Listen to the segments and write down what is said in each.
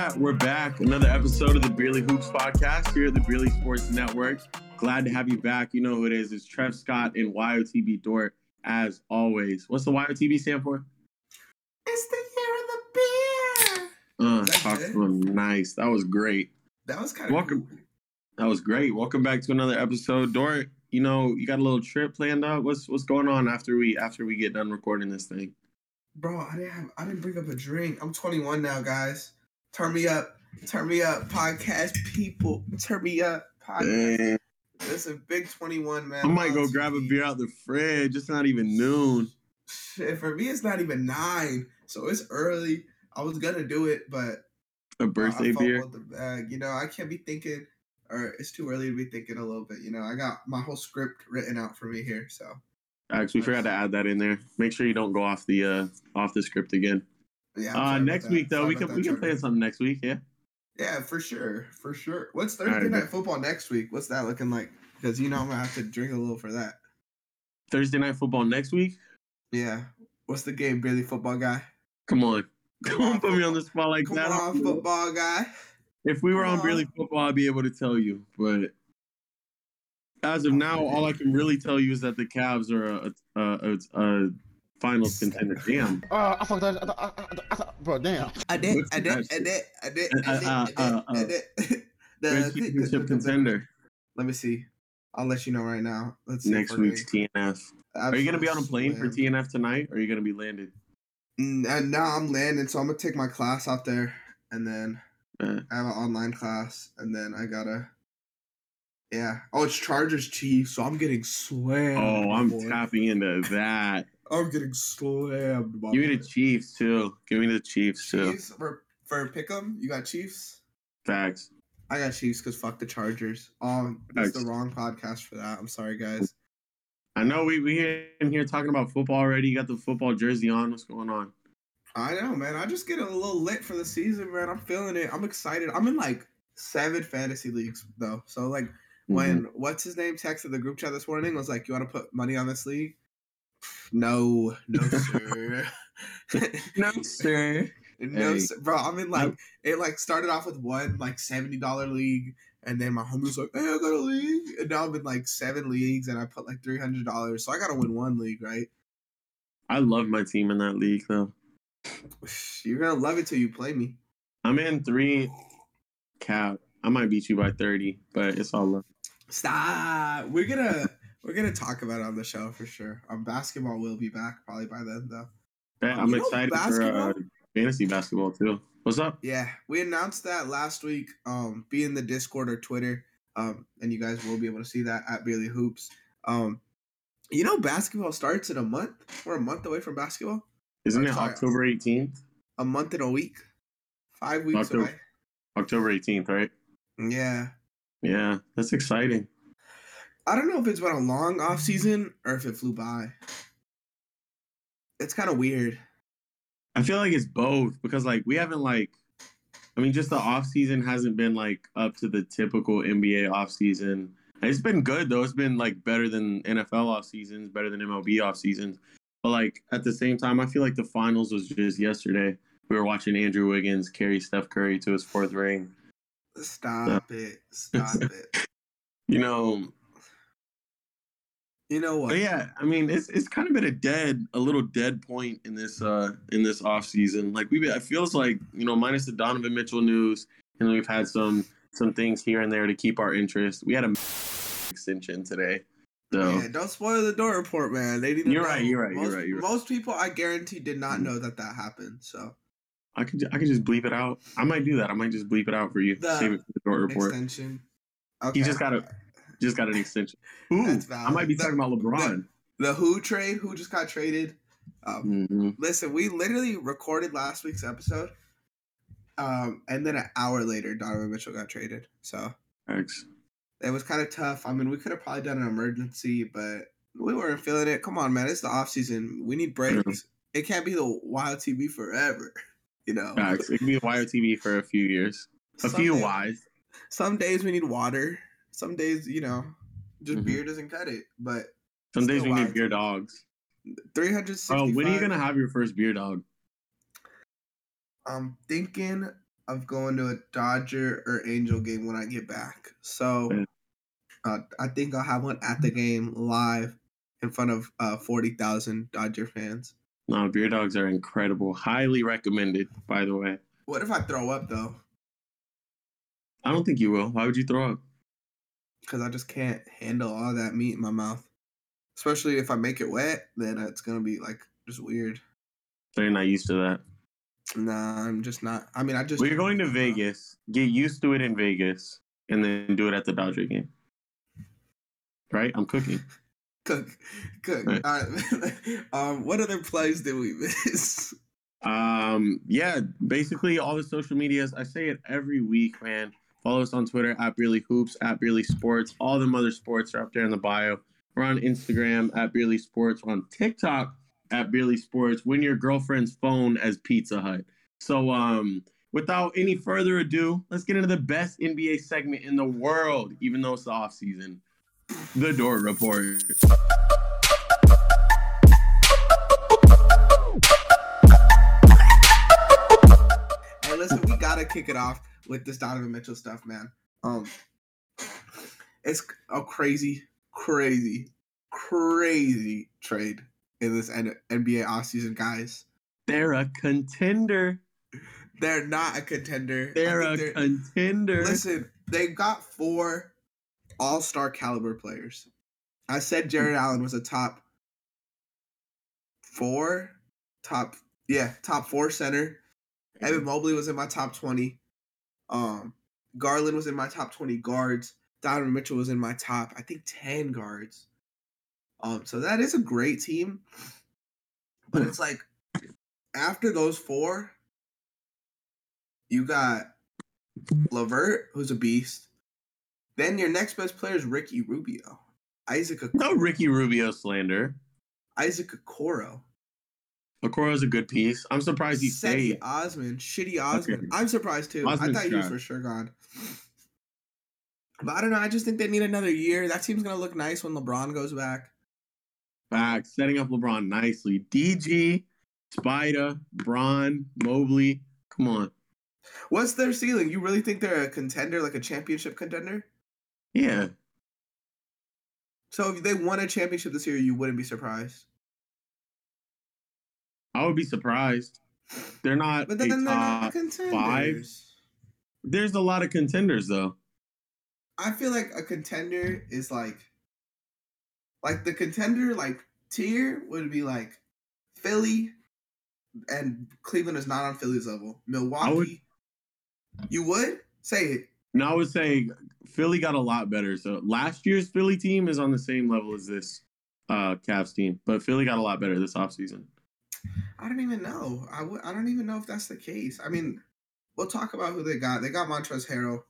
that, we're back. Another episode of the Beerly Hoops podcast here at the Beerly Sports Network. Glad to have you back. You know who it is. It's Trev Scott and YOTB Dort, as always. What's the YOTB stand for? It's the year of the beer. Nice. That was great. That was kind of cool. That was great. Welcome back to another episode. Dort, you know, you got a little trip planned up. What's going on after we get done recording this thing? Bro, I didn't bring up a drink. I'm 21 now, guys. Turn me up, podcast people. Turn me up, podcast. Dang. This is a big 21, man. I might go grab a beer out the fridge. It's not even noon. Shit, for me, it's not even 9, so it's early. I was gonna do it, but a birthday beer. You know, I can't be thinking, or it's too early to be thinking a little bit. You know, I got my whole script written out for me here, so. Actually, we forgot to add that in there. Make sure you don't go off the script again. Yeah. Next week though, we can play something next week. Yeah. Yeah, for sure. What's Thursday night football next week? What's that looking like? Because you know I'm gonna have to drink a little for that. Thursday night football next week. Yeah. What's the game, Billy football guy? Come on, put me on the spot like that. Come on, football guy. If we were on Billy football, I'd be able to tell you, but. As of now, all I can really tell you is that the Cavs are a finals contender. Damn. I fucked up. Bro, damn. I did. The championship contender. Let me see. I'll let you know right now. Let's see. Next week's TNF. Are you going to be on a plane for TNF tonight, or are you going to be landed? No, I'm landing, so I'm going to take my class out there, and then I have an online class, and then I got to... Yeah. Oh, it's Chargers Chiefs, so I'm getting slammed. Oh, I'm tapping into that. I'm getting slammed. Give me the Chiefs, too. Chiefs for Pick'em? You got Chiefs? Facts. I got Chiefs because fuck the Chargers. That's the wrong podcast for that. I'm sorry, guys. I know we're in here talking about football already. You got the football jersey on. What's going on? I know, man. I just get a little lit for the season, man. I'm feeling it. I'm excited. I'm in, 7 fantasy leagues, though. So, when what's his name texted the group chat this morning, was like, "You want to put money on this league?" No, sir. No, sir. Bro, I'm in it started off with one $70 league, and then my homie was like, "Hey, I got a league," and now I'm in 7 leagues, and I put $300, so I gotta win one league, right? I love my team in that league, though. You're gonna love it till you play me. I'm in 3 cap. I might beat you by 30, but it's all love. Stop. We're gonna talk about it on the show for sure. Basketball will be back probably by then though. Yeah, I'm excited for fantasy basketball too. What's up? Yeah, we announced that last week. Be in the Discord or Twitter, and you guys will be able to see that at Beerly Hoops. Basketball starts in a month. We're a month away from basketball. Isn't it October 18th? A month and a week, 5 weeks away. October 18th, right? Yeah, that's exciting. I don't know if it's been a long off season or if it flew by. It's kind of weird. I feel like it's both because we haven't just the off season hasn't been up to the typical NBA off season. It's been good though. It's been better than NFL off seasons, better than MLB off seasons. But at the same time, I feel like the finals was just yesterday. We were watching Andrew Wiggins carry Steph Curry to his 4th ring. Stop it. You know what? Yeah, it's kind of been a little dead point in this off season. It feels minus the Donovan Mitchell news, and we've had some things here and there to keep our interest. We had a extension today. So. Yeah, don't spoil the Dort report, man. They didn't. You're right. Most people, I guarantee, did not know that happened. So. I could just bleep it out. I might do that. I might just bleep it out for you. Save it for the Dort report. Extension. Okay. He just got an extension. Ooh, I might be talking about LeBron. The Who trade. Who just got traded. Listen, we literally recorded last week's episode, and then an hour later, Donovan Mitchell got traded. So. Thanks. It was kind of tough. We could have probably done an emergency, but we weren't feeling it. Come on, man. It's the off season. We need breaks. It can't be the YOTB forever. It can be YOTB for a few years. Some days we need water. Some days, just beer doesn't cut it. But some days we need beer dogs. 365. Oh, when are you gonna have your first beer dog? I'm thinking of going to a Dodger or Angel game when I get back. So I think I'll have one at the game live in front of 40,000 Dodger fans. No, beer dogs are incredible. Highly recommended, by the way. What if I throw up, though? I don't think you will. Why would you throw up? Because I just can't handle all that meat in my mouth. Especially if I make it wet, then it's going to be, like, just weird. So you're not used to that? Nah, I'm just not. I mean, I just... Well, you're going to Vegas. Get used to it in Vegas, and then do it at the Dodger game. Right? I'm cooking. Cook. Right. All right. What other plays did we miss? Yeah, basically all the social medias. I say it every week, man. Follow us on Twitter, @BeerlyHoops, @BeerlySports. All the other sports are up there in the bio. We're on Instagram, @BeerlySports. We're on TikTok, @BeerlySports. Win your girlfriend's phone as Pizza Hut. So without any further ado, let's get into the best NBA segment in the world, even though it's the offseason. The Dort Report. Hey, listen, we gotta kick it off with this Donovan Mitchell stuff, man. It's a crazy trade in this NBA offseason, guys. They're a contender. They're not a contender. They're a contender. Listen, they got four all-star caliber players. I said Jared Allen was a top four center. Evan Mobley was in my top 20. Garland was in my top 20 guards. Donovan Mitchell was in my top, I think, 10 guards. So that is a great team. But it's like, after those four, you got LeVert, who's a beast. Then your next best player is Ricky Rubio. No Ricky Rubio slander. Isaac Okoro. Okoro's a good piece. I'm surprised he stayed. Shitty Osman. Okay. I'm surprised, too. Osman's I thought he was for sure gone. But I don't know. I just think they need another year. That team's going to look nice when LeBron goes back. Facts. Setting up LeBron nicely. DG, Spider, Bron, Mobley. Come on. What's their ceiling? You really think they're a contender, like a championship contender? Yeah. So if they won a championship this year, you wouldn't be surprised? I would be surprised. They're not but then they're not contenders. Five. There's a lot of contenders, though. I feel like a contender is like the contender tier would be like Philly, and Cleveland is not on Philly's level. Milwaukee. You would? Say it. No, I would say Philly got a lot better. So last year's Philly team is on the same level as this Cavs team, but Philly got a lot better this offseason. I don't even know. I don't even know if that's the case. I mean, we'll talk about who they got. They got Montrezl Harrell,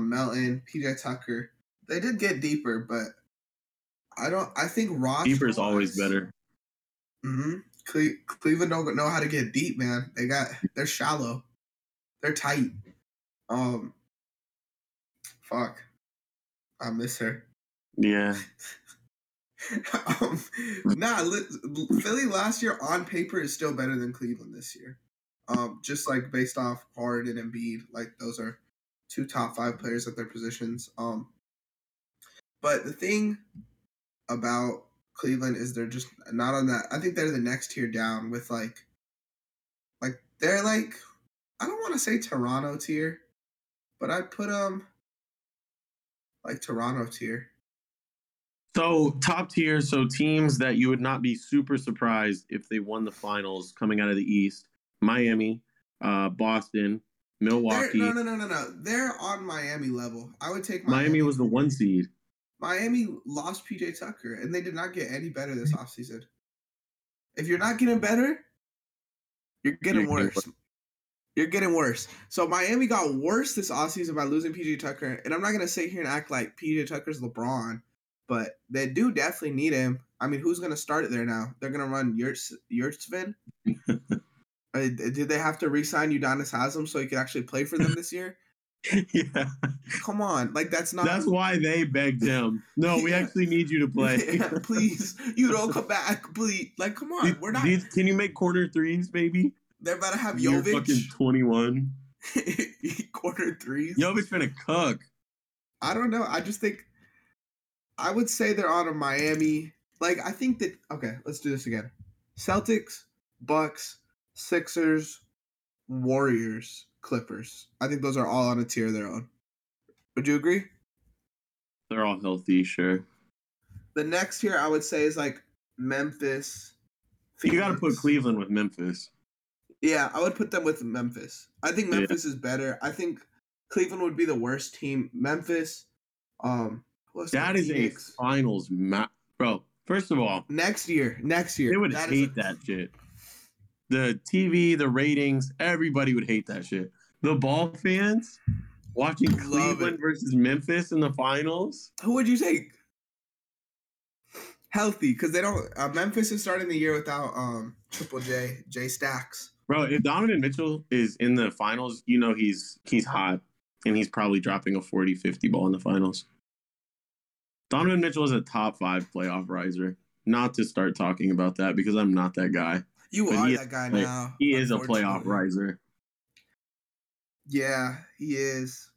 Melton, PJ Tucker. They did get deeper, but I think roster deeper is always better. Mm-hmm. Cleveland don't know how to get deep, man. They're shallow. They're tight. Fuck. I miss her. Yeah. Philly last year on paper is still better than Cleveland this year. Just like based off Harden and Embiid, like those are two top five players at their positions. But the thing about Cleveland is they're just not on that. I think they're the next tier down with like they're like, I don't want to say Toronto tier, but I'd put them like Toronto tier. So top tier, so teams that you would not be super surprised if they won the finals coming out of the East: Miami, Boston, Milwaukee. No. They're on Miami level. I would take Miami. Miami was the one seed. Miami lost PJ Tucker, and they did not get any better this offseason. If you're not getting better, you're getting worse. So Miami got worse this offseason by losing PJ Tucker, and I'm not going to sit here and act like PJ Tucker's LeBron. But they do definitely need him. I mean, who's going to start it there now? They're going to run Yurtsvin? Did they have to re-sign Udonis Haslem so he could actually play for them this year? Yeah. Come on. Like, that's not... That's why they begged him. No, we actually need you to play. Yeah, please. You don't come back. Please. Like, come on. We're not... Can you make corner threes, baby? They're about to have Jovic. You're fucking 21. Corner threes. Yo, he's finna cook. I don't know. I just think I would say they're on a Miami. Like, I think that, okay, let's do this again. Celtics, Bucks, Sixers, Warriors, Clippers. I think those are all on a tier of their own. Would you agree? They're all healthy, sure. The next tier I would say is like Memphis. Phoenix. You got to put Cleveland with Memphis. Yeah, I would put them with Memphis. I think Memphis is better. I think Cleveland would be the worst team. Memphis. That is Phoenix. A finals map. Bro, first of all. Next year. They would hate that shit. The TV, the ratings, everybody would hate that shit. The ball fans watching Cleveland versus Memphis in the finals. Who would you take? Healthy, because they don't. Memphis is starting the year without Triple J, J Stacks. Bro, if Donovan Mitchell is in the finals, you know he's hot, and he's probably dropping a 40-50 ball in the finals. Donovan Mitchell is a top 5 playoff riser. Not to start talking about that because I'm not that guy. You are that guy now. He is a playoff riser. Yeah, he is.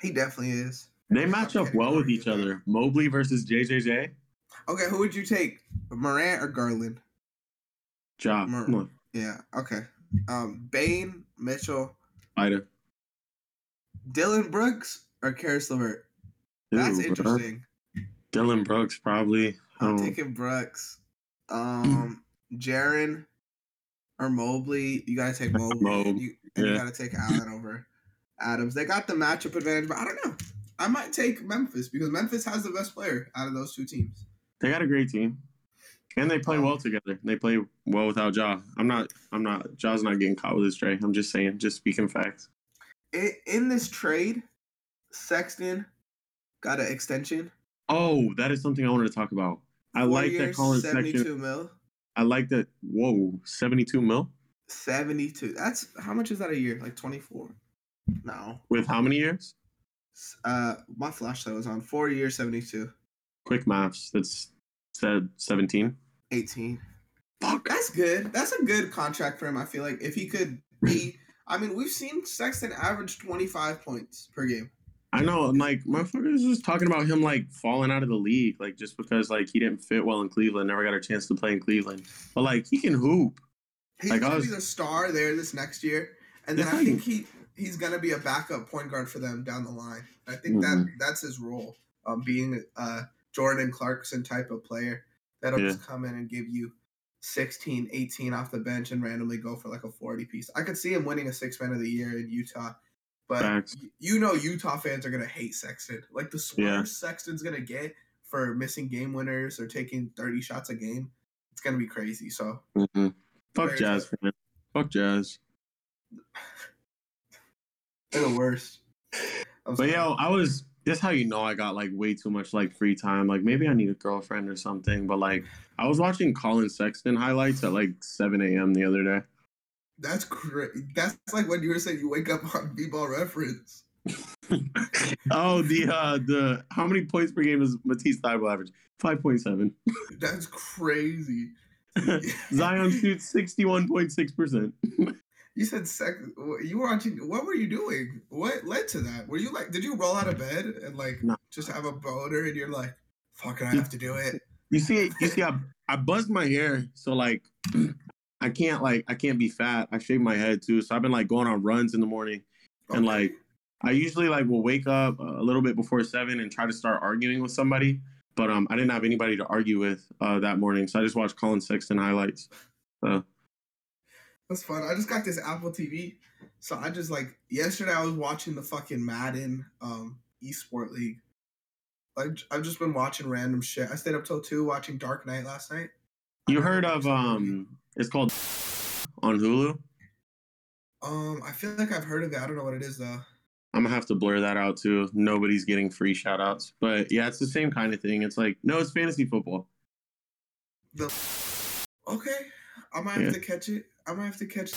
He definitely is. They match up well with each other. Mobley versus JJJ. Okay, who would you take? Morant or Garland? Ja. Yeah, okay. Bane, Mitchell. Ida. Dylan Brooks or Karis LeVert? That's interesting. Dylan Brooks, probably. I'm taking Brooks. Jaren or Mobley. You got to take Mobley. You got to take Allen over Adams. They got the matchup advantage, but I don't know. I might take Memphis because Memphis has the best player out of those two teams. They got a great team. And they play well together. They play well without Ja. I'm not. Ja's not getting caught with this trade. I'm just saying. Just speaking facts. In this trade, Sexton got an extension. Oh, that is something I wanted to talk about. I like that Collin Sexton. 72 mil. I like that. Whoa, 72 mil? 72. That's how much is that a year? Like 24? No. With how many years? My flashlight was on. 4 years, 72. Quick maths. That's. Said 17? 18. Fuck. That's good. That's a good contract for him, I feel like. If he could be... I mean, we've seen Sexton average 25 points per game. I know. I'm like, motherfuckers just talking about him, like, falling out of the league. Like, just because, like, he didn't fit well in Cleveland, never got a chance to play in Cleveland. But, like, he can hoop. He's like, going to be the star there this next year. And then I think he's going to be a backup point guard for them down the line. I think that's his role, being... Jordan Clarkson type of player that'll just come in and give you 16, 18 off the bench and randomly go for like a 40 piece. I could see him winning a Sixth Man of the Year in Utah, but you know Utah fans are going to hate Sexton. Like the swear Sexton's going to get for missing game winners or taking 30 shots a game, it's going to be crazy. So fuck Jazz, man. Fuck Jazz. They're the worst. That's how you know I got, like, way too much, like, free time. Like, maybe I need a girlfriend or something. But, like, I was watching Collin Sexton highlights at, like, 7 a.m. the other day. That's crazy. That's, like, when you were saying you wake up on B-Ball Reference. Oh, the how many points per game is Matisse Thybulle average? 5.7. That's crazy. Zion shoots 61.6%. You said you were watching. What were you doing? What led to that? Were you like, did you roll out of bed and like just have a boner and you're like, fuck it, I have to do it. You see, I buzzed my hair. So like, I can't be fat. I shave my head too. So I've been like going on runs in the morning and like, I usually like will wake up a little bit before 7 and try to start arguing with somebody. But I didn't have anybody to argue with that morning. So I just watched Collin Sexton highlights. So. That's fun. I just got this Apple TV. So I just like yesterday I was watching the fucking Madden eSport League. Like I've just been watching random shit. I stayed up till 2 watching Dark Knight last night. You heard of it's called on Hulu? I feel like I've heard of it. I don't know what it is though. I'm gonna have to blur that out too. Nobody's getting free shout outs. But yeah, it's the same kind of thing. It's like no, it's fantasy football. Okay. I might have to catch it. I might have to catch.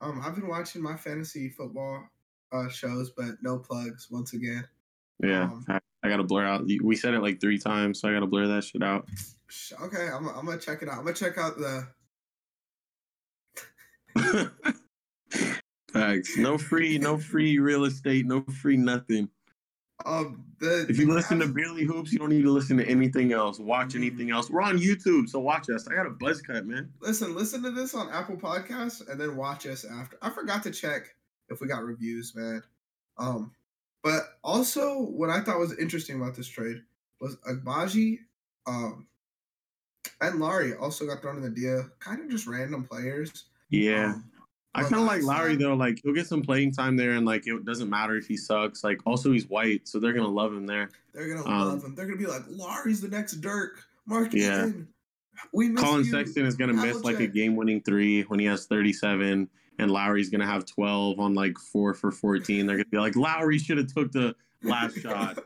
I've been watching my fantasy football shows, but no plugs once again. Yeah, I gotta blur out. We said it like 3 times, so I gotta blur that shit out. Okay, I'm gonna check it out. I'm gonna check out the. Facts. No free real estate. No free nothing. If you listen to Barely Hoops, you don't need to listen to anything else. Watch anything else. We're on YouTube, so watch us. I got a buzz cut, man. Listen to this on Apple Podcasts and then watch us after. I forgot to check if we got reviews, man. But also, what I thought was interesting about this trade was Agbaji and Lowry also got thrown in the deal. Kind of just random players. Yeah. I kind of like Lowry, though. Like, he'll get some playing time there, and, like, it doesn't matter if he sucks. Like, also, he's white, so they're going to love him there. They're going to love him. They're going to be like, Lowry's the next Dirk. Mark in. We miss Collin Sexton is going to miss, like, a game-winning three when he has 37, and Lowry's going to have 12 on, like, 4 for 14. They're going to be like, Lowry should have took the last shot.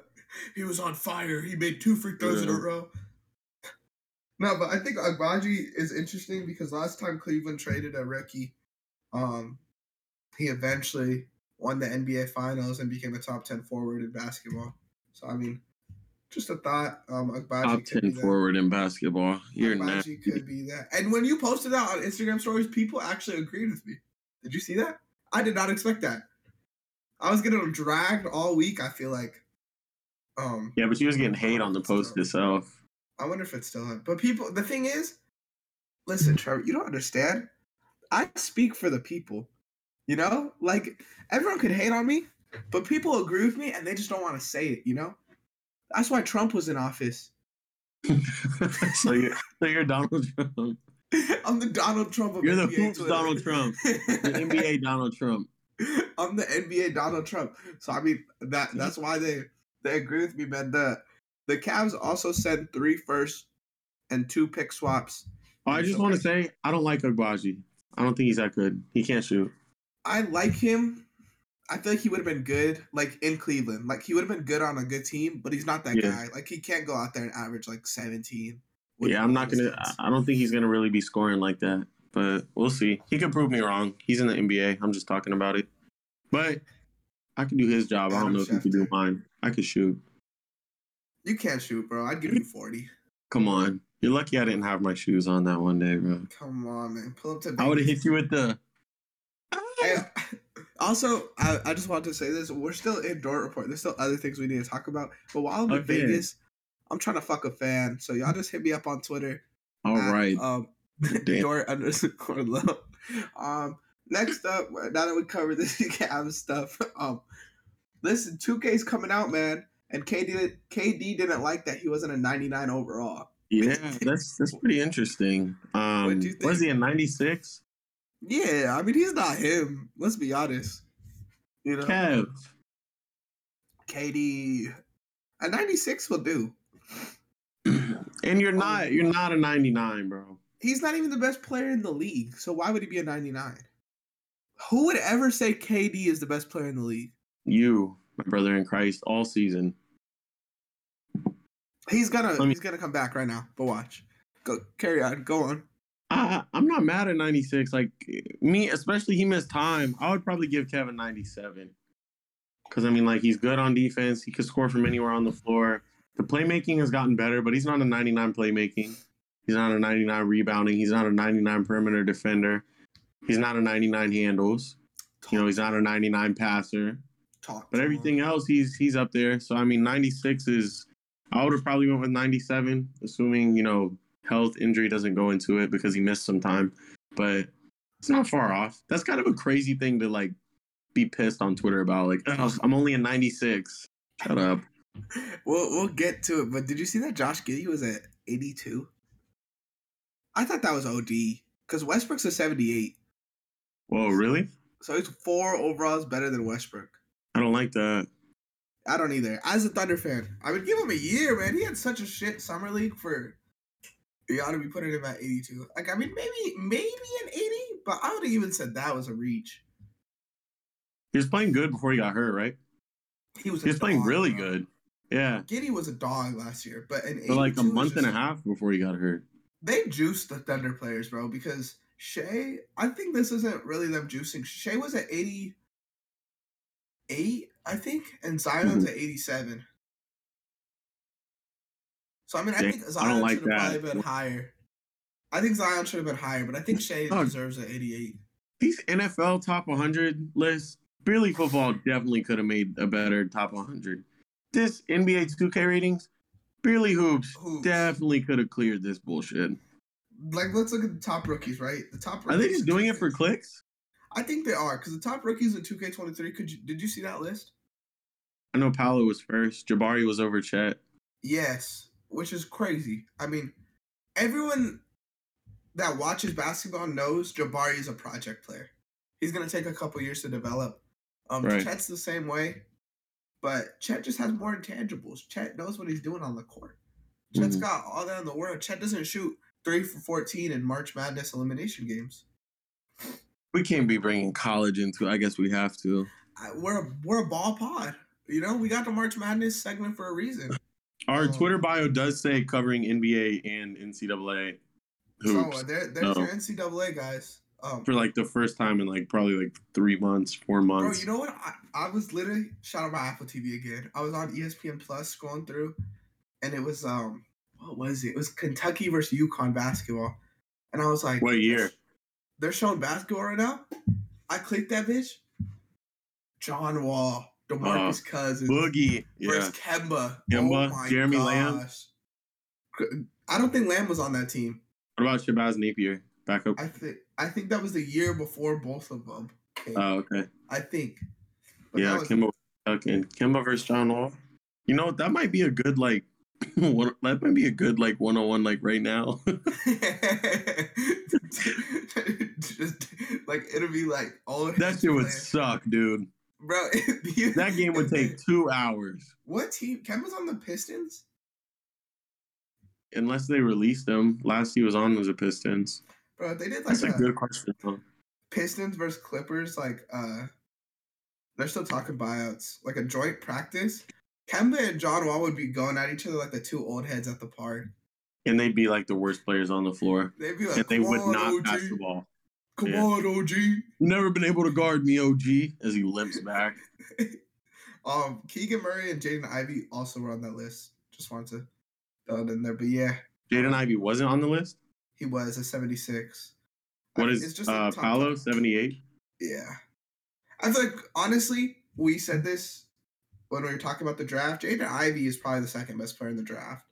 He was on fire. He made 2 free throws in a row. No, but I think Agbaji is interesting because last time Cleveland traded a Ricky, he eventually won the NBA Finals and became a top 10 forward in basketball. So, I mean, just a thought. Agbaji top 10 forward in basketball. You're nasty. Agbaji could be that. And when you posted that on Instagram stories, people actually agreed with me. Did you see that? I did not expect that. I was getting dragged all week, I feel like. Yeah, but you was getting hate on the post itself. I wonder if it's still up. But people, the thing is, listen, Trevor, you don't understand. I speak for the people, you know? Like, everyone could hate on me, but people agree with me, and they just don't want to say it, you know? That's why Trump was in office. So you're Donald Trump. I'm the Donald Trump of NBA. You're the hoops Twitter. Donald Trump. The NBA Donald Trump. I'm the NBA Donald Trump. So, I mean, that's why they agree with me, man. The Cavs also sent 3 first and 2 pick swaps. Oh, I just want to say, I don't like Agbaji. I don't think he's that good. He can't shoot. I like him. I feel like he would have been good, like, in Cleveland. Like, he would have been good on a good team, but he's not that guy. Like, he can't go out there and average, like, 17. Yeah, I'm not going to – I don't think he's going to really be scoring like that. But we'll see. He could prove me wrong. He's in the NBA. I'm just talking about it. But I can do his job. I don't know if he can do mine. I could shoot. You can't shoot, bro. I'd give you 40. Come on. You're lucky I didn't have my shoes on that one day, bro. Come on, man. Pull up to I would have hit you with the... Also, I just wanted to say this. We're still in Dort Report. There's still other things we need to talk about. But while I'm in Vegas, I'm trying to fuck a fan. So y'all just hit me up on Twitter. All right. Dort_low. Next up, now that we covered this Cavs stuff, listen, 2K's coming out, man. And KD didn't like that he wasn't a 99 overall. Yeah, that's pretty interesting. Was he a 96? Yeah, I mean, he's not him. Let's be honest. You know, Kev. KD, a 96 will do. And you're not a 99, bro. He's not even the best player in the league, so why would he be a 99? Who would ever say KD is the best player in the league? You, my brother in Christ, all season. He's gonna come back right now, but watch. Go carry on. Go on. I'm not mad at 96. Like me, especially he missed time. I would probably give Kevin 97. Cause I mean, like he's good on defense. He could score from anywhere on the floor. The playmaking has gotten better, but he's not a 99 playmaking. He's not a 99 rebounding. He's not a 99 perimeter defender. He's not a 99 handles. You know, he's not a 99 passer. But everything else, he's up there. So I mean, 96 is. I would have probably went with 97, assuming, you know, health injury doesn't go into it because he missed some time. But it's not far off. That's kind of a crazy thing to, like, be pissed on Twitter about. Like, oh, I'm only a 96. Shut up. We'll get to it. But did you see that Josh Giddey was at 82? I thought that was OD because Westbrook's a 78. Whoa, really? So he's 4 overalls better than Westbrook. I don't like that. I don't either. As a Thunder fan, I would give him a year, man. He had such a shit summer league for y'all to be putting him at 82. Like, I mean, maybe an 80, but I would have even said that was a reach. He was playing good before he got hurt, right? He was playing really good. Yeah. Giddey was a dog last year, but an 82 for like a month and a half before he got hurt. They juiced the Thunder players, bro, because Shea, I think this isn't really them juicing. Shea was at 88. I think, and Zion's at 87. So, I mean, I think Zion should have probably been higher. I think Zion should have been higher, but I think Shea deserves an 88. these NFL top 100 lists, Philly football definitely could have made a better top 100. This NBA 2K ratings, Philly hoops definitely could have cleared this bullshit. Like, let's look at the top rookies, right? The top rookies, are they just doing it for clicks? I think they are, because the top rookies in 2K23. Did you see that list? I know Paolo was first. Jabari was over Chet. Yes, which is crazy. I mean, everyone that watches basketball knows Jabari is a project player. He's going to take a couple years to develop. Right. Chet's the same way, but Chet just has more intangibles. Chet knows what he's doing on the court. Chet's got all that in the world. Chet doesn't shoot 3 for 14 in March Madness elimination games. We can't be bringing college into it. I guess we have to. We're a ball pod. You know, we got the March Madness segment for a reason. Our Twitter bio does say covering NBA and NCAA hoops. So there's your NCAA guys. For like the first time in like probably like 3 months, 4 months. Bro, you know what? I was literally, shout out my Apple TV again. I was on ESPN Plus scrolling through, and it was, what was it? It was Kentucky versus UConn basketball. And I was like, what year? They're showing basketball right now. I clicked that bitch. John Wall. DeMarcus Cousins. Boogie. Versus Kemba. Kemba. Oh Jeremy gosh. Lamb. I don't think Lamb was on that team. What about Shabazz Napier? Backup. I think that was the year before both of them came. Oh, okay. I think. But yeah, Kemba. Okay. Kemba versus John Wall. You know, that might be a good, like, one-on-one, like, right now. Just, like, it'll be, like, all of that shit would suck, dude. Bro, that game would take 2 hours. What team? Kemba's on the Pistons? Unless they released him. Last he was on was the Pistons. Bro, they did like that's a good question. Pistons versus Clippers, like they're still talking buyouts. Like a joint practice. Kemba and John Wall would be going at each other like the two old heads at the park. And they'd be like the worst players on the floor. They'd be like, and they would not pass the ball. Come on, OG. You've never been able to guard me, OG, as he limps back. Keegan Murray and Jaden Ivey also were on that list. Just wanted to throw it in there, but yeah. Jaden Ivey wasn't on the list? He was at 76. What is just like Paolo, 78? Yeah. I feel like, honestly, we said this when we were talking about the draft. Jaden Ivey is probably the second best player in the draft.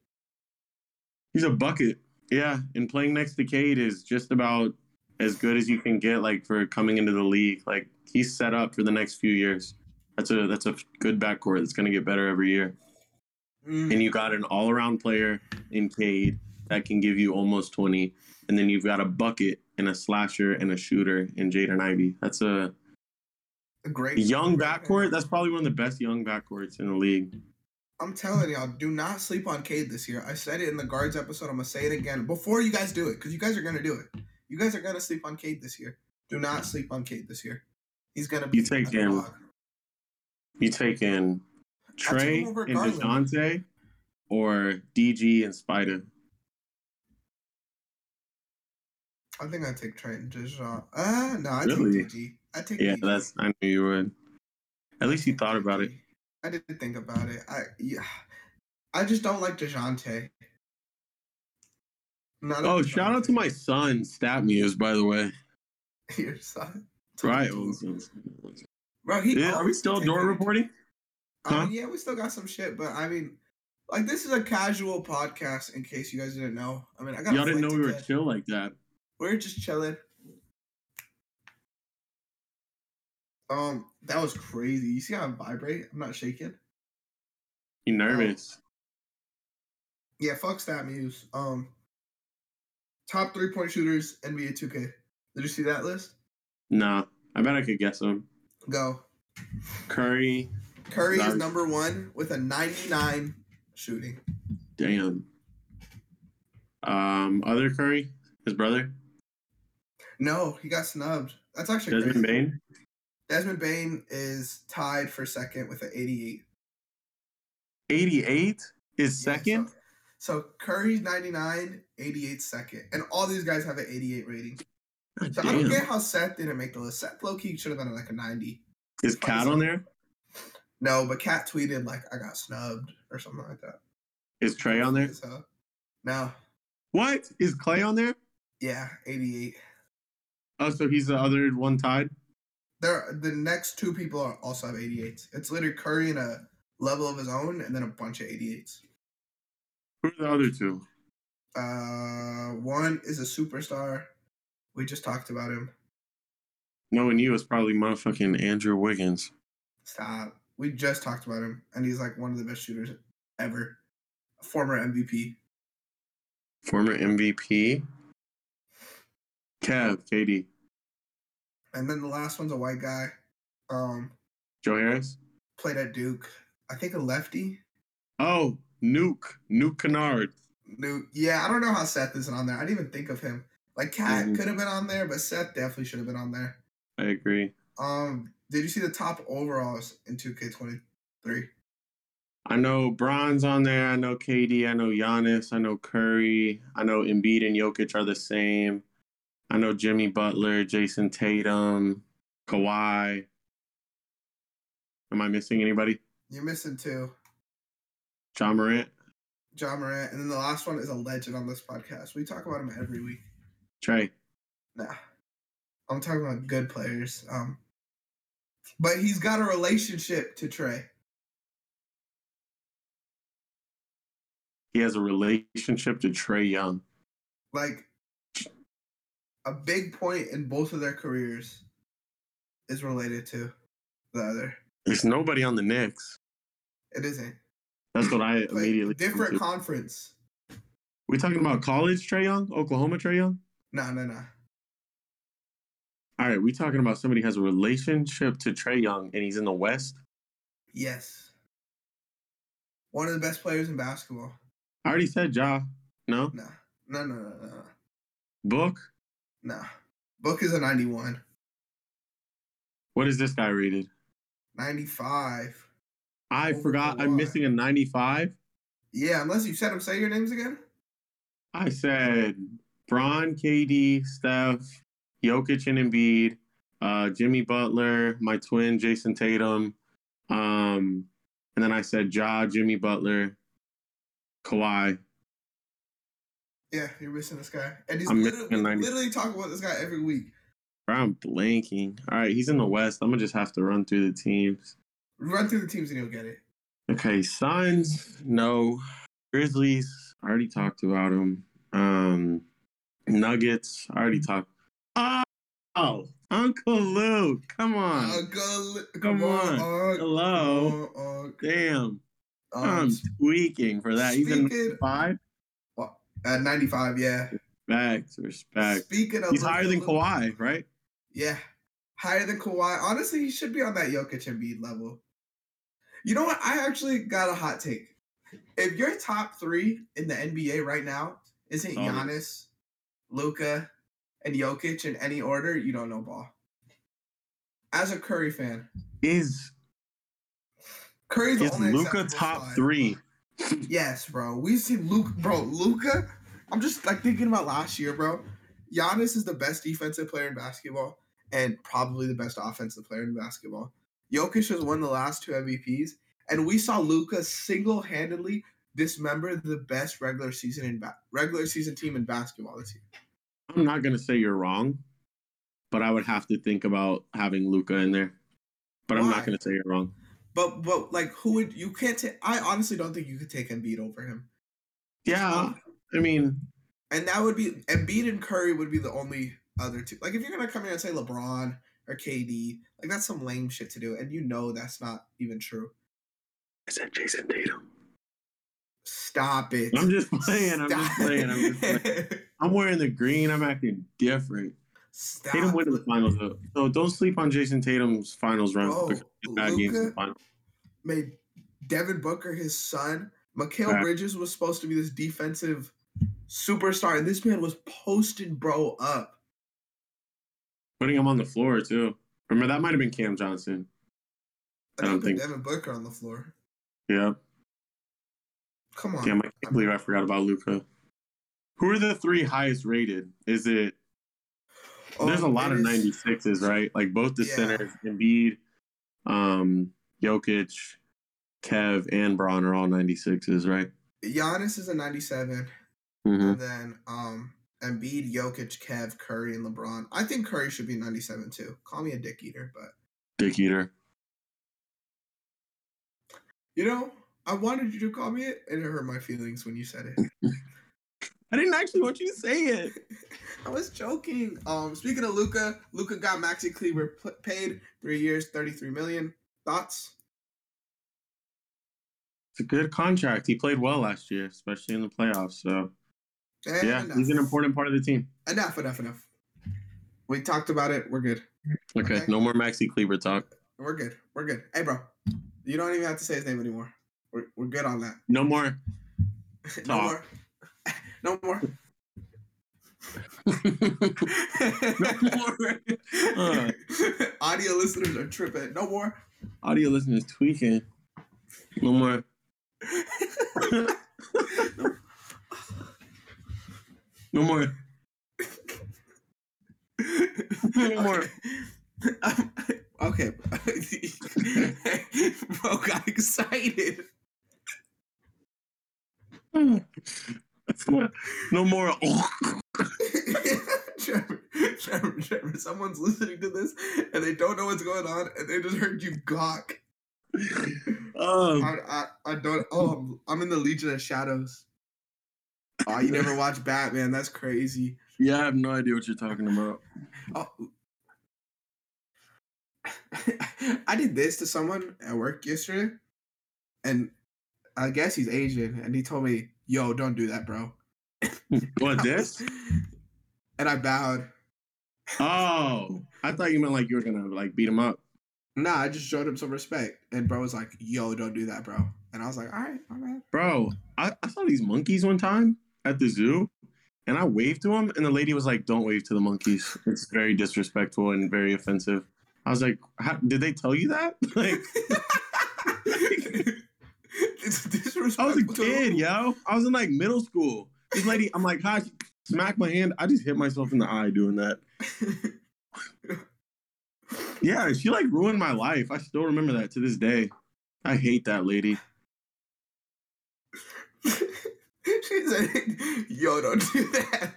He's a bucket. Yeah, and playing next to Cade is just about as good as you can get, like, for coming into the league. Like, he's set up for the next few years. That's a good backcourt that's going to get better every year. And you got an all-around player in Cade that can give you almost 20. And then you've got a bucket and a slasher and a shooter in Jaden Ivey. That's a great young backcourt. That's probably one of the best young backcourts in the league. I'm telling y'all, do not sleep on Cade this year. I said it in the guards episode. I'm going to say it again before you guys do it, because you guys are going to do it. You guys are going to sleep on Cade this year. Do not sleep on Cade this year. He's going to be You take in Trey and DeJounte or DG and Spider? I think I'd take Trey and DeJounte. No, I'd take DG. I'd take DG. I knew you would. At least you thought about it. I didn't think about it. I just don't like DeJounte. Shout out to my son, StatMuse, by the way. Your son? Right. Bro, are we still Dort reporting? Yeah, we still got some shit, but I mean, like, this is a casual podcast in case you guys didn't know. I mean, y'all didn't know we were chill like that. We're just chilling. That was crazy. You see how I vibrate? I'm not shaking. You nervous? Yeah, fuck StatMuse. Top 3-point shooters, NBA 2K. Did you see that list? Nah. I bet I could guess them. Go. Curry. Curry is number one with a 99 shooting. Damn. Other Curry? His brother? No, he got snubbed. That's actually Desmond crazy. Bain? Desmond Bain is tied for second with an 88. 88 is second? Yeah, so Curry's 99, 88 second. And all these guys have an 88 rating. I don't get how Seth didn't make the list. Seth low-key should have been like a 90. Is Cat on there? No, but Cat tweeted, like, I got snubbed or something like that. Is Trey on there? So, no. What? Is Clay on there? Yeah, 88. Oh, so he's the other one tied? The next two people are also have 88s. It's literally Curry in a level of his own and then a bunch of 88s. Who are the other two? One is a superstar. We just talked about him. Knowing you, it's probably motherfucking Andrew Wiggins. Stop. We just talked about him, and he's like one of the best shooters ever. A former MVP. Former MVP? Kev, KD. And then the last one's a white guy. Joe Harris? Played at Duke. I think a lefty. Oh, Nuke Kennard. Yeah, I don't know how Seth isn't on there. I didn't even think of him. Like, Cat could have been on there, but Seth definitely should have been on there. I agree. Did you see the top overalls in 2K23? I know Bron's on there. I know KD. I know Giannis. I know Curry. I know Embiid and Jokic are the same. I know Jimmy Butler, Jason Tatum, Kawhi. Am I missing anybody? You're missing two. John Morant. And then the last one is a legend on this podcast. We talk about him every week. Trey. Nah. I'm talking about good players. But he's got a relationship to Trey. He has a relationship to Trey Young. Like, a big point in both of their careers is related to the other. There's nobody on the Knicks. It isn't. That's what I immediately... Different conference. We talking about college Trey Young? Oklahoma Trey Young? No. All right, we talking about somebody has a relationship to Trae Young, and he's in the West? Yes. One of the best players in basketball. I already said Ja. No? No. Book? No. Book is a 91. What is this guy rated? 95. I forgot I'm missing a 95? Yeah, unless you said him. Say your names again. I said... Bron, KD, Steph, Jokic and Embiid, Jimmy Butler, my twin, Jason Tatum, and then I said Ja, Jimmy Butler, Kawhi. Yeah, you're missing this guy. And he's literally talking about this guy every week. Bro, I'm blanking. All right, he's in the West. I'm going to just have to run through the teams. Run through the teams and you'll get it. Okay, Suns, no. Grizzlies, I already talked about them. Nuggets, I already talked. Oh, Uncle Luke, come on. Come on. Hello. Damn. I'm tweaking for that. He's in 95? At 95, yeah. Respect. Speaking of, he's higher than Kawhi, right? Yeah, higher than Kawhi. Honestly, he should be on that Jokic Embiid level. You know what? I actually got a hot take. If your top three in the NBA right now isn't Giannis, Luka, and Jokic in any order, you don't know ball. As a Curry fan, is Luka top side. Three? Yes, bro. We've seen Luka. I'm just like thinking about last year, bro. Giannis is the best defensive player in basketball and probably the best offensive player in basketball. Jokic has won the last two MVPs, and we saw Luka single-handedly dismember the best regular season team in basketball this year. I'm not gonna say you're wrong, but I would have to think about having Luka in there. But why? I'm not gonna say you're wrong. But like, who would you can't take? I honestly don't think you could take Embiid over him. Yeah, I mean, and that would be Embiid and Curry would be the only other two. Like, if you're gonna come here and say LeBron or KD, like that's some lame shit to do, and you know that's not even true. I said Jason Tatum. Stop it. I'm just playing. I'm wearing the green. I'm acting different. Stop. Tatum went to the finals, though. So don't sleep on Jason Tatum's finals run. Luka made Devin Booker his son. Mikal Bridges was supposed to be this defensive superstar, and this man was posting bro up. Putting him on the floor, too. Remember, that might have been Cam Johnson. I don't think Devin Booker on the floor. Yeah. Come on. Damn, I can't believe I forgot about Luka. Who are the three highest rated? Is it... there's a lot of 96s, right? Like, both the centers, Embiid, Jokic, Kev, and Bron are all 96s, right? Giannis is a 97. Mm-hmm. And then Embiid, Jokic, Kev, Curry, and LeBron. I think Curry should be 97 too. Call me a dick eater, but... Dick eater. You know, I wanted you to call me it, and it hurt my feelings when you said it. I didn't actually want you to say it. I was joking. Speaking of Luka, Luka got Maxi Kleber paid 3 years, $33 million. Thoughts? It's a good contract. He played well last year, especially in the playoffs. So, and yeah, enough. He's an important part of the team. Enough. We talked about it. We're good. Okay. No more Maxi Kleber talk. We're good. Hey, bro, you don't even have to say his name anymore. We're good on that. No more. No more. No more. Audio listeners are tripping. No more. Audio listeners tweaking. No more. No more. No more. Okay. Bro got excited. No more. Trevor, someone's listening to this and they don't know what's going on and they just heard you gawk. I don't. Oh, I'm in the Legion of Shadows. Oh, you never watched Batman? That's crazy. Yeah, I have no idea what you're talking about. Oh. I did this to someone at work yesterday, and I guess he's Asian, and he told me, "Yo, don't do that, bro." What, this? And I bowed. Oh, I thought you meant like you were gonna like beat him up. Nah, I just showed him some respect, and bro was like, "Yo, don't do that, bro." And I was like, "All right, my bad." Bro, I saw these monkeys one time at the zoo, and I waved to them, and the lady was like, "Don't wave to the monkeys. It's very disrespectful and very offensive." I was like, did they tell you that? Like, it's disrespectful. I was a kid, yo. I was in like middle school. This lady, I'm like, hi, smack my hand. I just hit myself in the eye doing that. Yeah, she like ruined my life. I still remember that to this day. I hate that lady. She said, yo, don't do that.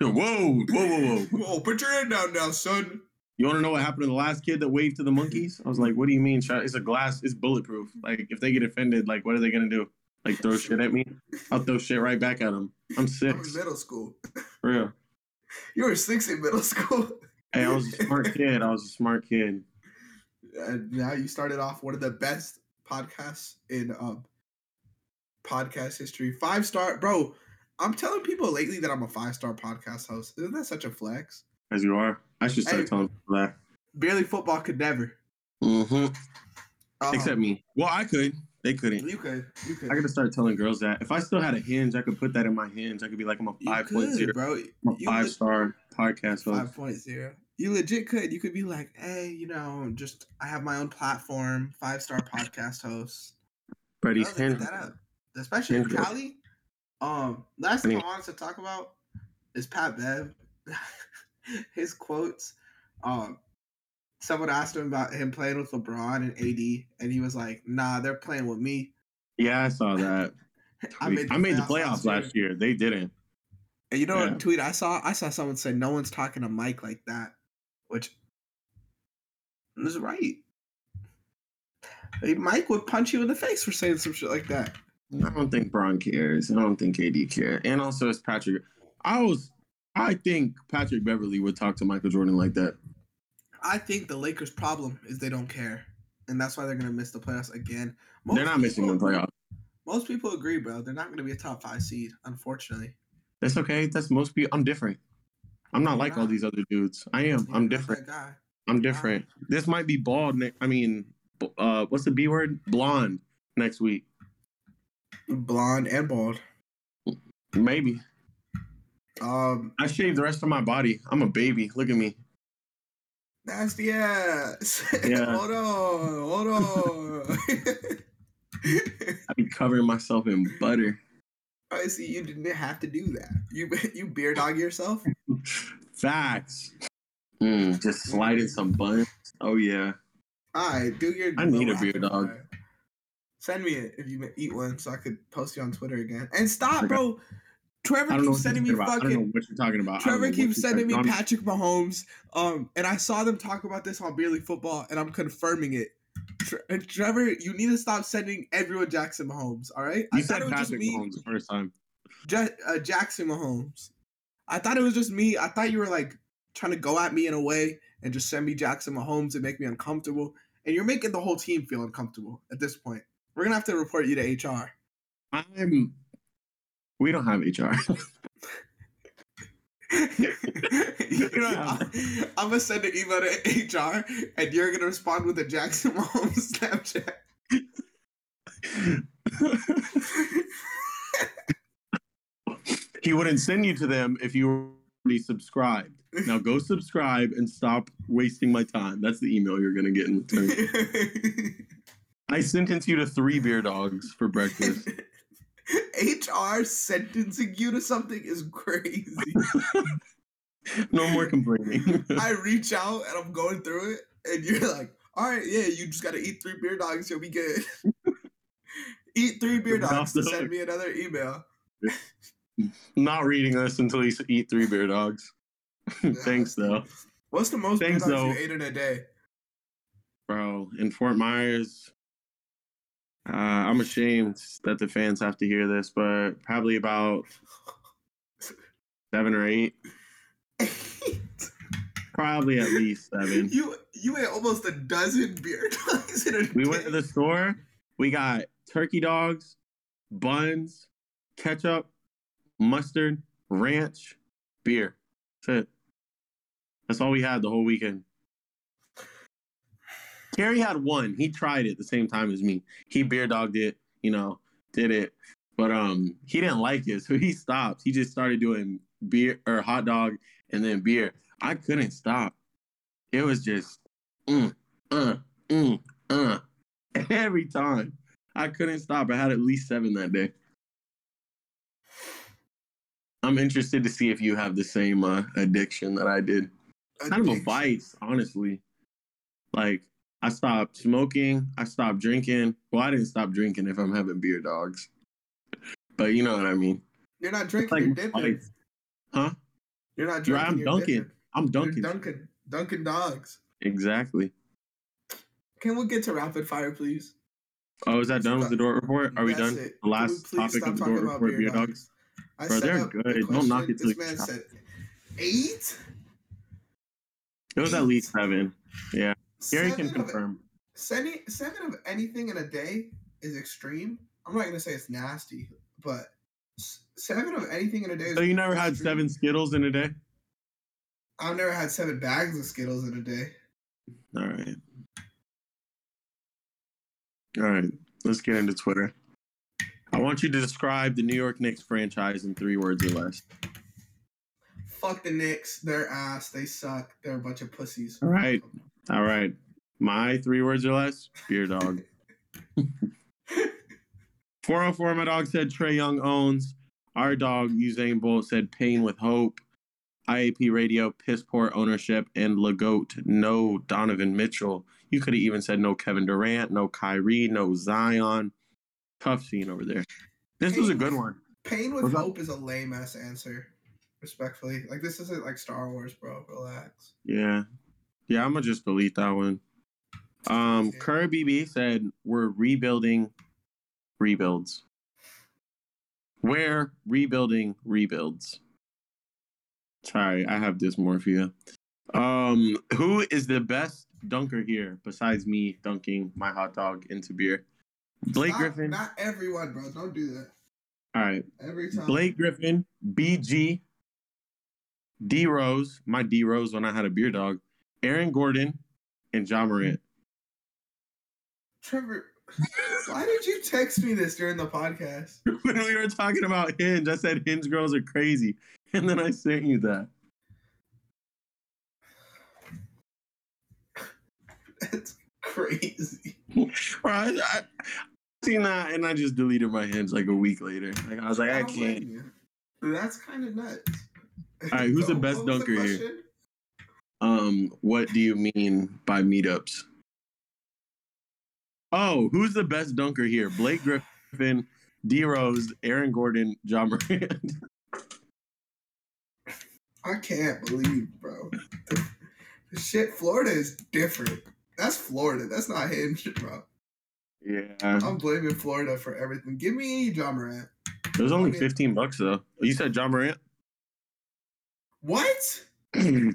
Whoa, put your hand down now, son. You want to know what happened to the last kid that waved to the monkeys? I was like, what do you mean? It's a glass. It's bulletproof. Like, if they get offended, like, what are they going to do? Like, throw shit at me? I'll throw shit right back at them. I'm 6. I was in middle school. For real. You were 6 in middle school. Hey, I was a smart kid. And now you started off one of the best podcasts in podcast history. 5-star. Bro, I'm telling people lately that I'm a 5-star podcast host. Isn't that such a flex? As you are. I should start telling people that. Barely Football could never. Mm-hmm. Except me. Well, I could. They couldn't. You could. I got to start telling girls that. If I still had a hinge, I could put that in my hinge. I could be like, I'm a 5.0. Bro. I'm a 5-star podcast host. 5.0. You legit could. You could be like, hey, you know, just I have my own platform, 5-star podcast host. Brady's hinge. Especially in Cali. Last thing I wanted to talk about is Pat Bev. His quotes. Someone asked him about him playing with LeBron and AD, and he was like, "Nah, they're playing with me." Yeah, I saw that. I made the playoffs last year. They didn't. And you know what tweet I saw? I saw someone say, "No one's talking to Mike like that," which is right. Mike would punch you in the face for saying some shit like that. I don't think Bron cares. I don't think AD cares. And also, it's Patrick. I think Patrick Beverly would talk to Michael Jordan like that. I think the Lakers' problem is they don't care. And that's why they're going to miss the playoffs again. They're not missing the playoffs. Most people agree, bro. They're not going to be a top 5 seed, unfortunately. That's okay. That's most people. I'm different. I'm not like all these other dudes. I am. I'm different. I'm different. This might be bald. What's the B word? Blonde next week. Blonde and bald. Maybe. I shaved the rest of my body. I'm a baby. Look at me. That's the ass. Yeah. Hold on. I be covering myself in butter. I see you didn't have to do that. You beer dog yourself? Facts. Just sliding some buns. Oh, yeah. All right. I need a beer dog. Right. Send me it if you eat one so I could post you on Twitter again. And stop, bro. Trevor keeps sending me fucking. I don't know what you're talking about. Trevor keeps sending me Patrick Mahomes. And I saw them talk about this on Barely Football, and I'm confirming it. Trevor, you need to stop sending everyone Jackson Mahomes. All right, you said Patrick Mahomes the first time. Jackson Mahomes. I thought it was just me. I thought you were like trying to go at me in a way and just send me Jackson Mahomes and make me uncomfortable. And you're making the whole team feel uncomfortable at this point. We're gonna have to report you to HR. We don't have HR. I'm gonna send an email to HR, and you're gonna respond with a Jackson Mahomes Snapchat. He wouldn't send you to them if you were already subscribed. Now go subscribe and stop wasting my time. That's the email you're gonna get in return. I sentence you to 3 beer dogs for breakfast. HR sentencing you to something is crazy. No more complaining. I reach out and I'm going through it, and you're like, all right, yeah, you just got to eat 3 beer dogs, you'll be good. Eat 3 beer dogs to send me another email. Not reading this until you eat 3 beer dogs. Thanks, though. What's the most beer dogs you ate in a day? Bro, in Fort Myers... I'm ashamed that the fans have to hear this, but probably about 7 or 8. 8? Probably at least 7. You ate almost a dozen beer dogs in a day. We went to the store. We got turkey dogs, buns, ketchup, mustard, ranch, beer. That's it. That's all we had the whole weekend. Gary had one. He tried it the same time as me. He beer dogged it, did it. But he didn't like it, so he stopped. He just started doing beer or hot dog and then beer. I couldn't stop. It was just every time. I couldn't stop. I had at least 7 that day. I'm interested to see if you have the same addiction that I did. Kind of a vice, honestly. Like, I stopped smoking. I stopped drinking. Well, I didn't stop drinking if I'm having beer dogs. But you know what I mean. You're not drinking. You're dipping. Like, huh? You're not drinking. I'm dunking. Dunking dogs. Exactly. Can we get to rapid fire, please? Oh, is that done with the Dort report? Are we done? The last topic of the Dort report, beer dogs. Bro, they're good. Don't knock it till you stop. 8? It was at least 7. Yeah. Gary can confirm. 7 of anything in a day is extreme. I'm not going to say it's nasty, but 7 of anything in a day is extreme. So you never had 7 Skittles in a day? I've never had 7 bags of Skittles in a day. All right. Let's get into Twitter. I want you to describe the New York Knicks franchise in 3 words or less. Fuck the Knicks. They're ass. They suck. They're a bunch of pussies. All right. My 3 words or less, beer dog. 404, my dog said Trae Young owns. Our dog, Usain Bolt, said pain with hope. IAP Radio, piss poor ownership. And LeGoat, no Donovan Mitchell. You could have even said no Kevin Durant, no Kyrie, no Zion. Tough scene over there. This was a good one. Pain with hope is a lame-ass answer, respectfully. Like, this isn't like Star Wars, bro. Relax. Yeah, I'm going to just delete that one. Kerr BB said, we're rebuilding rebuilds. We're rebuilding rebuilds. Sorry, I have dysmorphia. Who is the best dunker here besides me dunking my hot dog into beer? Blake Griffin. Not everyone, bro. Don't do that. All right. Every time. Blake Griffin, BG, D-Rose. My D-Rose when I had a beer dog. Aaron Gordon and Ja Morant. Trevor, why did you text me this during the podcast? When we were talking about Hinge, I said Hinge girls are crazy. And then I sent you that. That's crazy. I seen that and I just deleted my Hinge like a week later. Like I was like, I can't. That's kind of nuts. All right, who's the best dunker here? What do you mean by meetups? Oh, who's the best dunker here? Blake Griffin, D Rose, Aaron Gordon, John Morant. I can't believe, bro. Shit, Florida is different. That's Florida. That's not him, bro. Yeah. I'm blaming Florida for everything. Give me John Morant. It was only $15 though. You said John Morant? What? Only $15.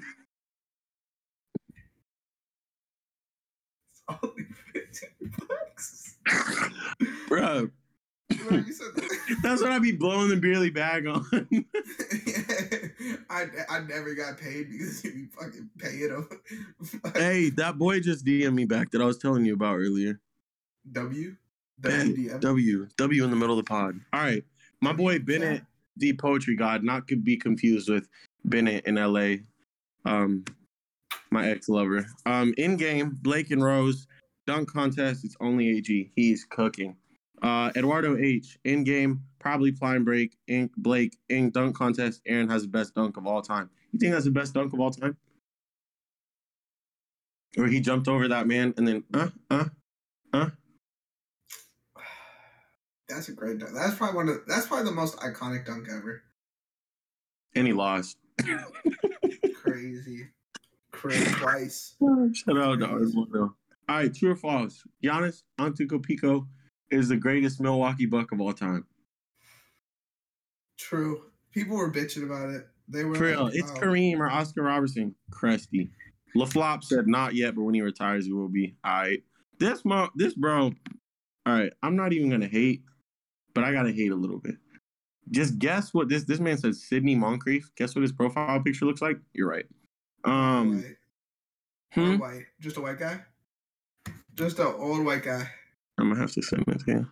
Bro. Bro, you said that. That's what I be blowing the Beerly bag on. Yeah. I never got paid because you fucking pay it off. Hey, that boy just DM'd me back that I was telling you about earlier. W in the middle of the pod. All right. My boy Bennett, the poetry god, not to be confused with Bennett in LA. My ex-lover. In game, Blake and Rose, dunk contest, it's only AG. He's cooking. Eduardo H, in game, probably prime break, in Blake, in dunk contest, Aaron has the best dunk of all time. You think that's the best dunk of all time? Where he jumped over that man and then, That's a great dunk. That's probably that's probably the most iconic dunk ever. And he lost. Crazy. Crazy twice. Shout out to Armando. All right, true or false? Giannis Antetokounmpo is the greatest Milwaukee Buck of all time. True. People were bitching about it. They were. For real, it's Kareem or Oscar Robertson. Crusty. LaFlop said not yet, but when he retires, he will be. All right. This bro. All right, I'm not even gonna hate. But I gotta hate a little bit. Just guess what this man says. Sidney Moncrief. Guess what his profile picture looks like? You're right. White. Just a white guy. Just an old white guy. I'm gonna have to send it to you.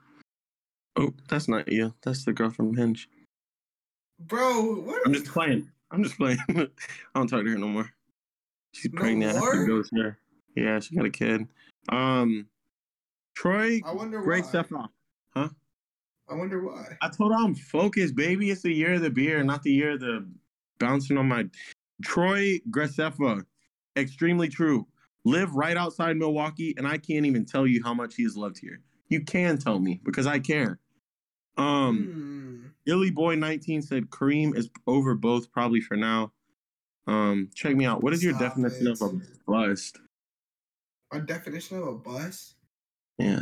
Oh, that's not you. That's the girl from Hinge. Bro, what? I'm just playing. I don't talk to her no more. She's pregnant. Yeah, she got a kid. Troy. I wonder why. Great stuff off. Huh? I wonder why. I told her I'm focused, baby. It's the year of the beer, not the year of the bouncing on my... Troy Graceffa, extremely true. Live right outside Milwaukee, and I can't even tell you how much he is loved here. You can tell me, because I care. Illy Boy 19 said, Kareem is over both, probably for now. Check me out. What is your definition of a bust? Our definition of a bust? Yeah.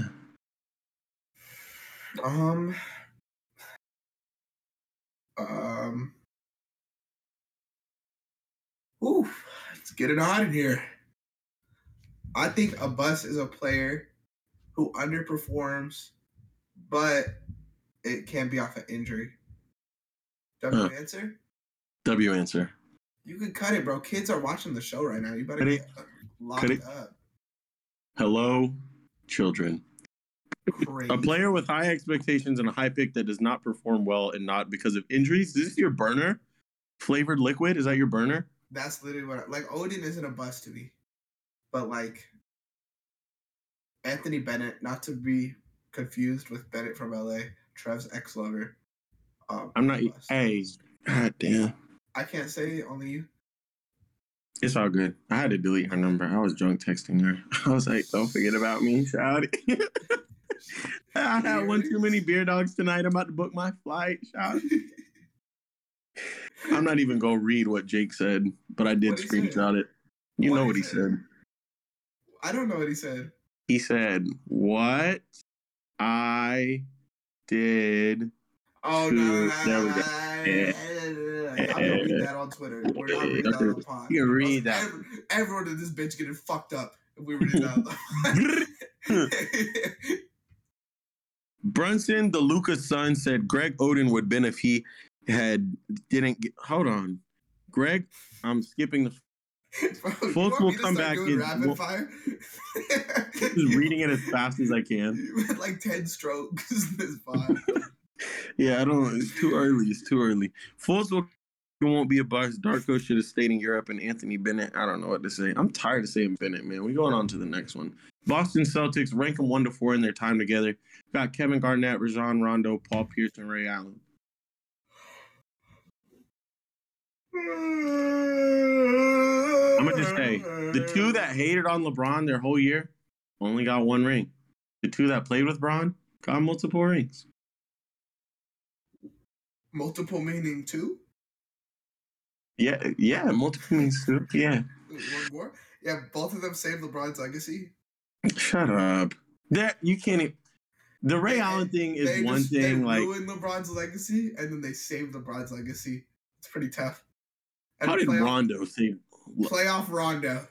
Oof, let's get it on in here. I think a bust is a player who underperforms, but it can be off an injury. Answer? W answer. You can cut it, bro. Kids are watching the show right now. You better get locked up. Hello, children. Crazy. A player with high expectations and a high pick that does not perform well and not because of injuries. Is this your burner? Flavored liquid? Is that your burner? That's literally what Odin isn't a bust to me. But Anthony Bennett, not to be confused with Bennett from LA, Trev's ex-lover. I'm not bust. Hey, god damn. I can't say only you. It's all good. I had to delete her number. I was drunk texting her. I was like, don't forget about me, shawty. I had one too many beer dogs tonight. I'm about to book my flight, shawty. I'm not even going to read what Jake said, but I did screenshot it. You know what he said. I don't know what he said. He said, what I did. Oh, no. There we go. I'm going to read that on Twitter. We're not reading that on the pod. You read that. Everyone in this bitch getting fucked up if we read that on the pod. Brunson, the Lucas son, said Greg Oden would win if he Greg, I'm skipping the Fultz will come back in rapid fire. Just reading it as fast as I can. You had 10 strokes this fine. Yeah, I don't. It's too early. Fultz won't be a bust. Darko should have stayed in Europe, and Anthony Bennett. I don't know what to say. I'm tired of saying Bennett, man. We're going on to the next one. Boston Celtics rank them 1 to 4 in their time together. Got Kevin Garnett, Rajon Rondo, Paul Pierce, and Ray Allen. I'm going to just say, the two that hated on LeBron their whole year only got one ring. The two that played with Bron got multiple rings. Multiple meaning two? Yeah, multiple means two. Yeah. One more? Yeah, both of them saved LeBron's legacy. Shut up. That you can't even... The Ray Allen thing is one thing. They ruined LeBron's legacy, and then they saved LeBron's legacy. It's pretty tough. How did Rondo save? Playoff Rondo.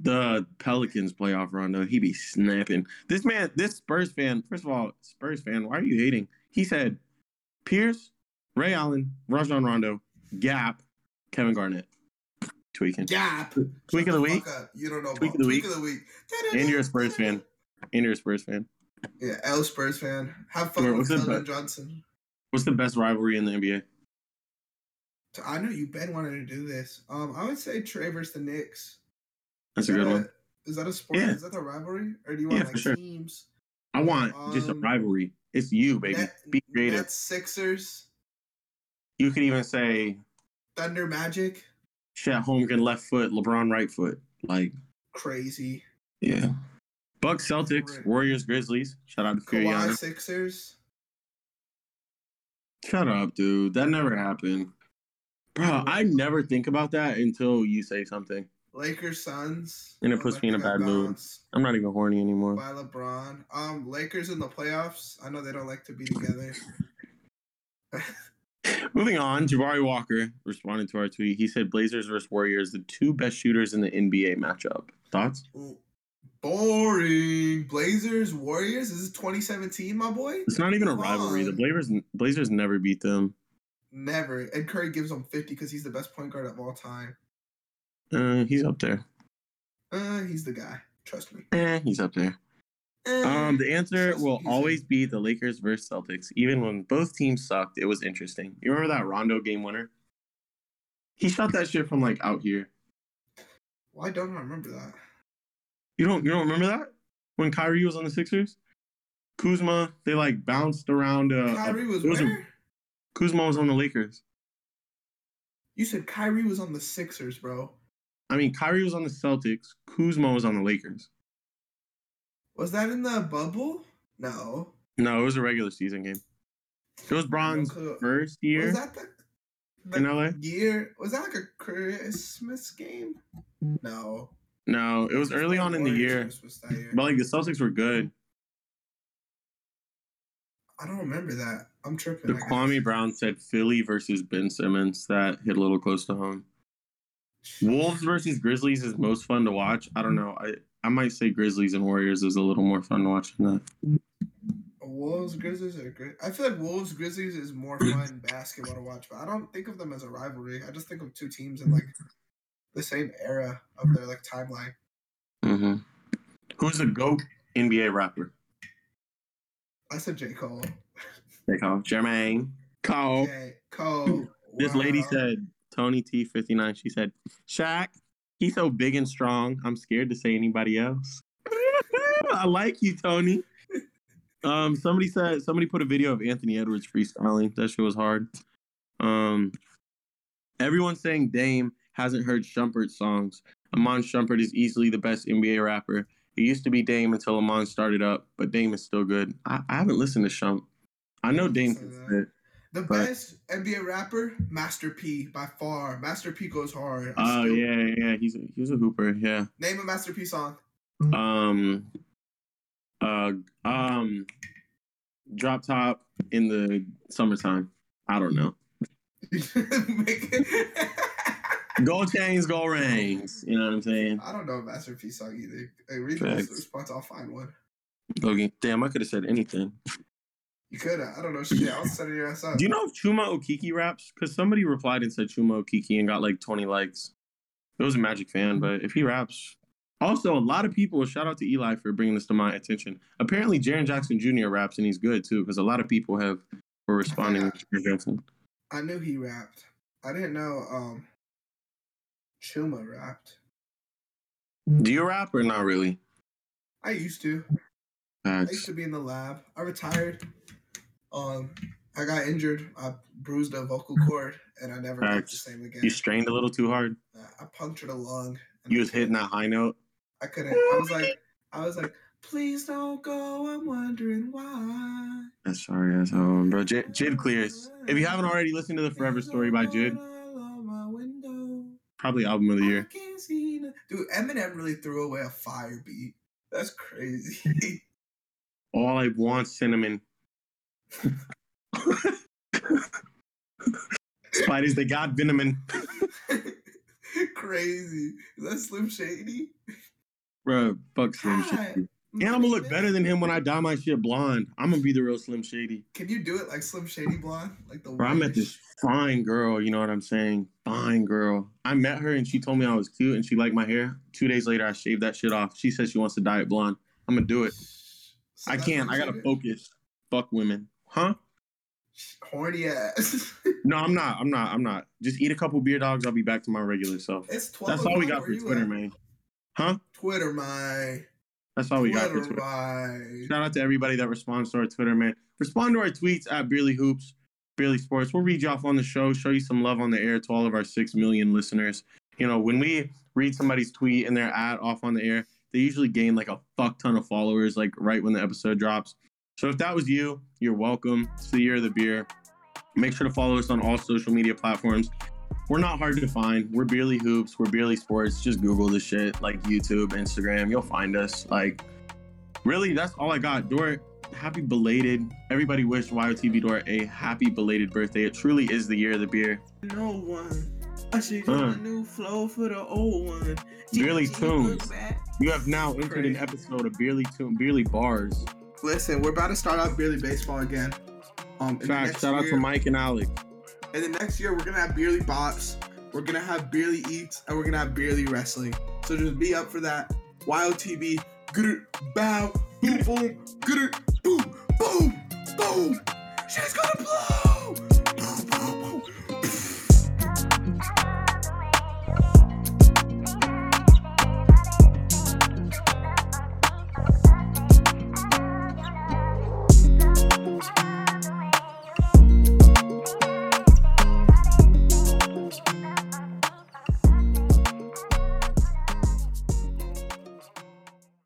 The Pelicans playoff Rondo. He be snapping. This Spurs fan, first of all, why are you hating? He said, Pierce, Ray Allen, Rajon Rondo, Gap, Kevin Garnett. Tweaking. Gap. Tweak of the week. You don't know about Tweak of the week. And you're a Spurs fan. Yeah, L Spurs fan. Have fun with Keldon Johnson. What's the best rivalry in the NBA? I know you, Ben, wanted to do this. I would say Trey versus the Knicks. That's a good one. Is that a sport? Yeah. Is that a rivalry? Or do you want teams? I want just a rivalry. It's you, baby. Be creative. That's Sixers. You could even say Thunder Magic. Chet Holmgren left foot, LeBron right foot. Like crazy. Yeah. Bucks Celtics, Warriors Grizzlies. Shout out to Kawhi Sixers. Shut up, dude. That never happened. Bro, I never think about that until you say something. Lakers Suns. And it puts me in a bad mood. I'm not even horny anymore. By LeBron. Lakers in the playoffs. I know they don't like to be together. Moving on, Jabari Walker responded to our tweet. He said Blazers versus Warriors, the two best shooters in the NBA matchup. Thoughts? Ooh. Boring. Blazers, Warriors? This is 2017, my boy? It's not even a rivalry. The Blazers never beat them. Never. Ed Curry gives them 50 because he's the best point guard of all time. He's up there. He's the guy. Trust me. He's up there. The answer will always be the Lakers versus Celtics. Even when both teams sucked, it was interesting. You remember that Rondo game winner? He shot that shit from like out here. Why don't I remember that? You don't remember that? When Kyrie was on the Sixers? Kuzma, they like bounced around. Kyrie was where? Kuzma was on the Lakers. You said Kyrie was on the Sixers, bro. I mean, Kyrie was on the Celtics. Kuzma was on the Lakers. Was that in the bubble? No. No, it was a regular season game. It was Bron's first year. Was that the in LA? Year? Was that like a Christmas game? No. No, it was early on in the year. But like the Celtics were good. I don't remember that. I'm tripping. Kwame Brown said Philly versus Ben Simmons. That hit a little close to home. Wolves versus Grizzlies is most fun to watch. I don't know. I might say Grizzlies and Warriors is a little more fun to watch than that. Wolves, Grizzlies are great. I feel like Wolves, Grizzlies is more fun basketball to watch, but I don't think of them as a rivalry. I just think of two teams in like the same era of their like timeline. Mm-hmm. Who's the GOAT NBA rapper? I said J. Cole. J. Cole. Jermaine. Cole. J. Cole. This lady said, Tony T59, she said, Shaq, he's so big and strong, I'm scared to say anybody else. I like you, Tony. Somebody put a video of Anthony Edwards freestyling. That shit was hard. Everyone's saying Dame hasn't heard Shumpert's songs. Amon Shumpert is easily the best NBA rapper. It used to be Dame until Amon started up, but Dame is still good. I haven't listened to Shump. I know Dame can fit. The best NBA rapper, Master P, by far. Master P goes hard. Oh, yeah. He's a hooper, yeah. Name a Master P song. Drop Top in the summertime. I don't know. Gold chains, gold rings. You know what I'm saying? I don't know a Master P song either. Hey, read the response. I'll find one. Okay. Damn, I could have said anything. You could have. I don't know. Shit, I was setting your ass up. Do you know if Chuma Okeke raps? Because somebody replied and said Chuma Okeke and got like 20 likes. It was a Magic fan, but if he raps. Also, a lot of people, shout out to Eli for bringing this to my attention. Apparently, Jaren Jackson Jr. raps and he's good too, because a lot of people were responding to Jaren Jackson. I knew he rapped. I didn't know. Chuma rapped. Do you rap or not really? I used to. Facts. I used to be in the lab. I retired. I got injured. I bruised a vocal cord, and I never got the same again. You strained a little too hard. I punctured a lung. You was hitting that high note. I couldn't. I was like, please don't go. I'm wondering why. That's sorry, that's home, bro. Jid clears. If you haven't already listened to the Forever Story by Jid. Probably album of the year. Dude, Eminem really threw away a fire beat. That's crazy. All I want, cinnamon. Spiders, they got venom. Crazy. Is that Slim Shady? Bro, fuck Slim Shady. And I'm going to look better than him when I dye my shit blonde. I'm going to be the real Slim Shady. Can you do it like Slim Shady blonde? Like the Bro, I met this fine girl. You know what I'm saying? Fine girl. I met her and she told me I was cute and she liked my hair. 2 days later, I shaved that shit off. She said she wants to dye it blonde. I'm going to do it. So I can't. I got to focus. Fuck women. Huh? Horny ass. No, I'm not. Just eat a couple beer dogs. I'll be back to my regular self. It's 12. That's all we got for Twitter, man. Huh? Twitter, my... That's all we got for Twitter. Shout out to everybody that responds to our Twitter, man. Respond to our tweets at Barely Hoops, Barely Sports. We'll read you off on the show, show you some love on the air to all of our 6 million listeners. You know, when we read somebody's tweet and they're at off on the air, they usually gain like a fuck ton of followers, like right when the episode drops. So if that was you, you're welcome. It's the year of the beer. Make sure to follow us on all social media platforms. We're not hard to find. We're Barely Hoops. We're Barely Sports. Just Google this shit, like YouTube, Instagram. You'll find us. Like, really, that's all I got. Dort, happy belated. Everybody wished YOTB Dort a happy belated birthday. It truly is the year of the beer. No one. I should get a new flow for the old one. Barely Tunes. You have now entered an episode of Barely Tunes, Barely Bars. Listen, we're about to start out Barely Baseball again. Fact, shout out to Mike and Alex. And then next year, we're going to have Barely Bops, we're going to have Barely Eats, and we're going to have Barely Wrestling. So just be up for that. YOTB, good bow, boom, boom, good boom, boom, boom. She's going to blow!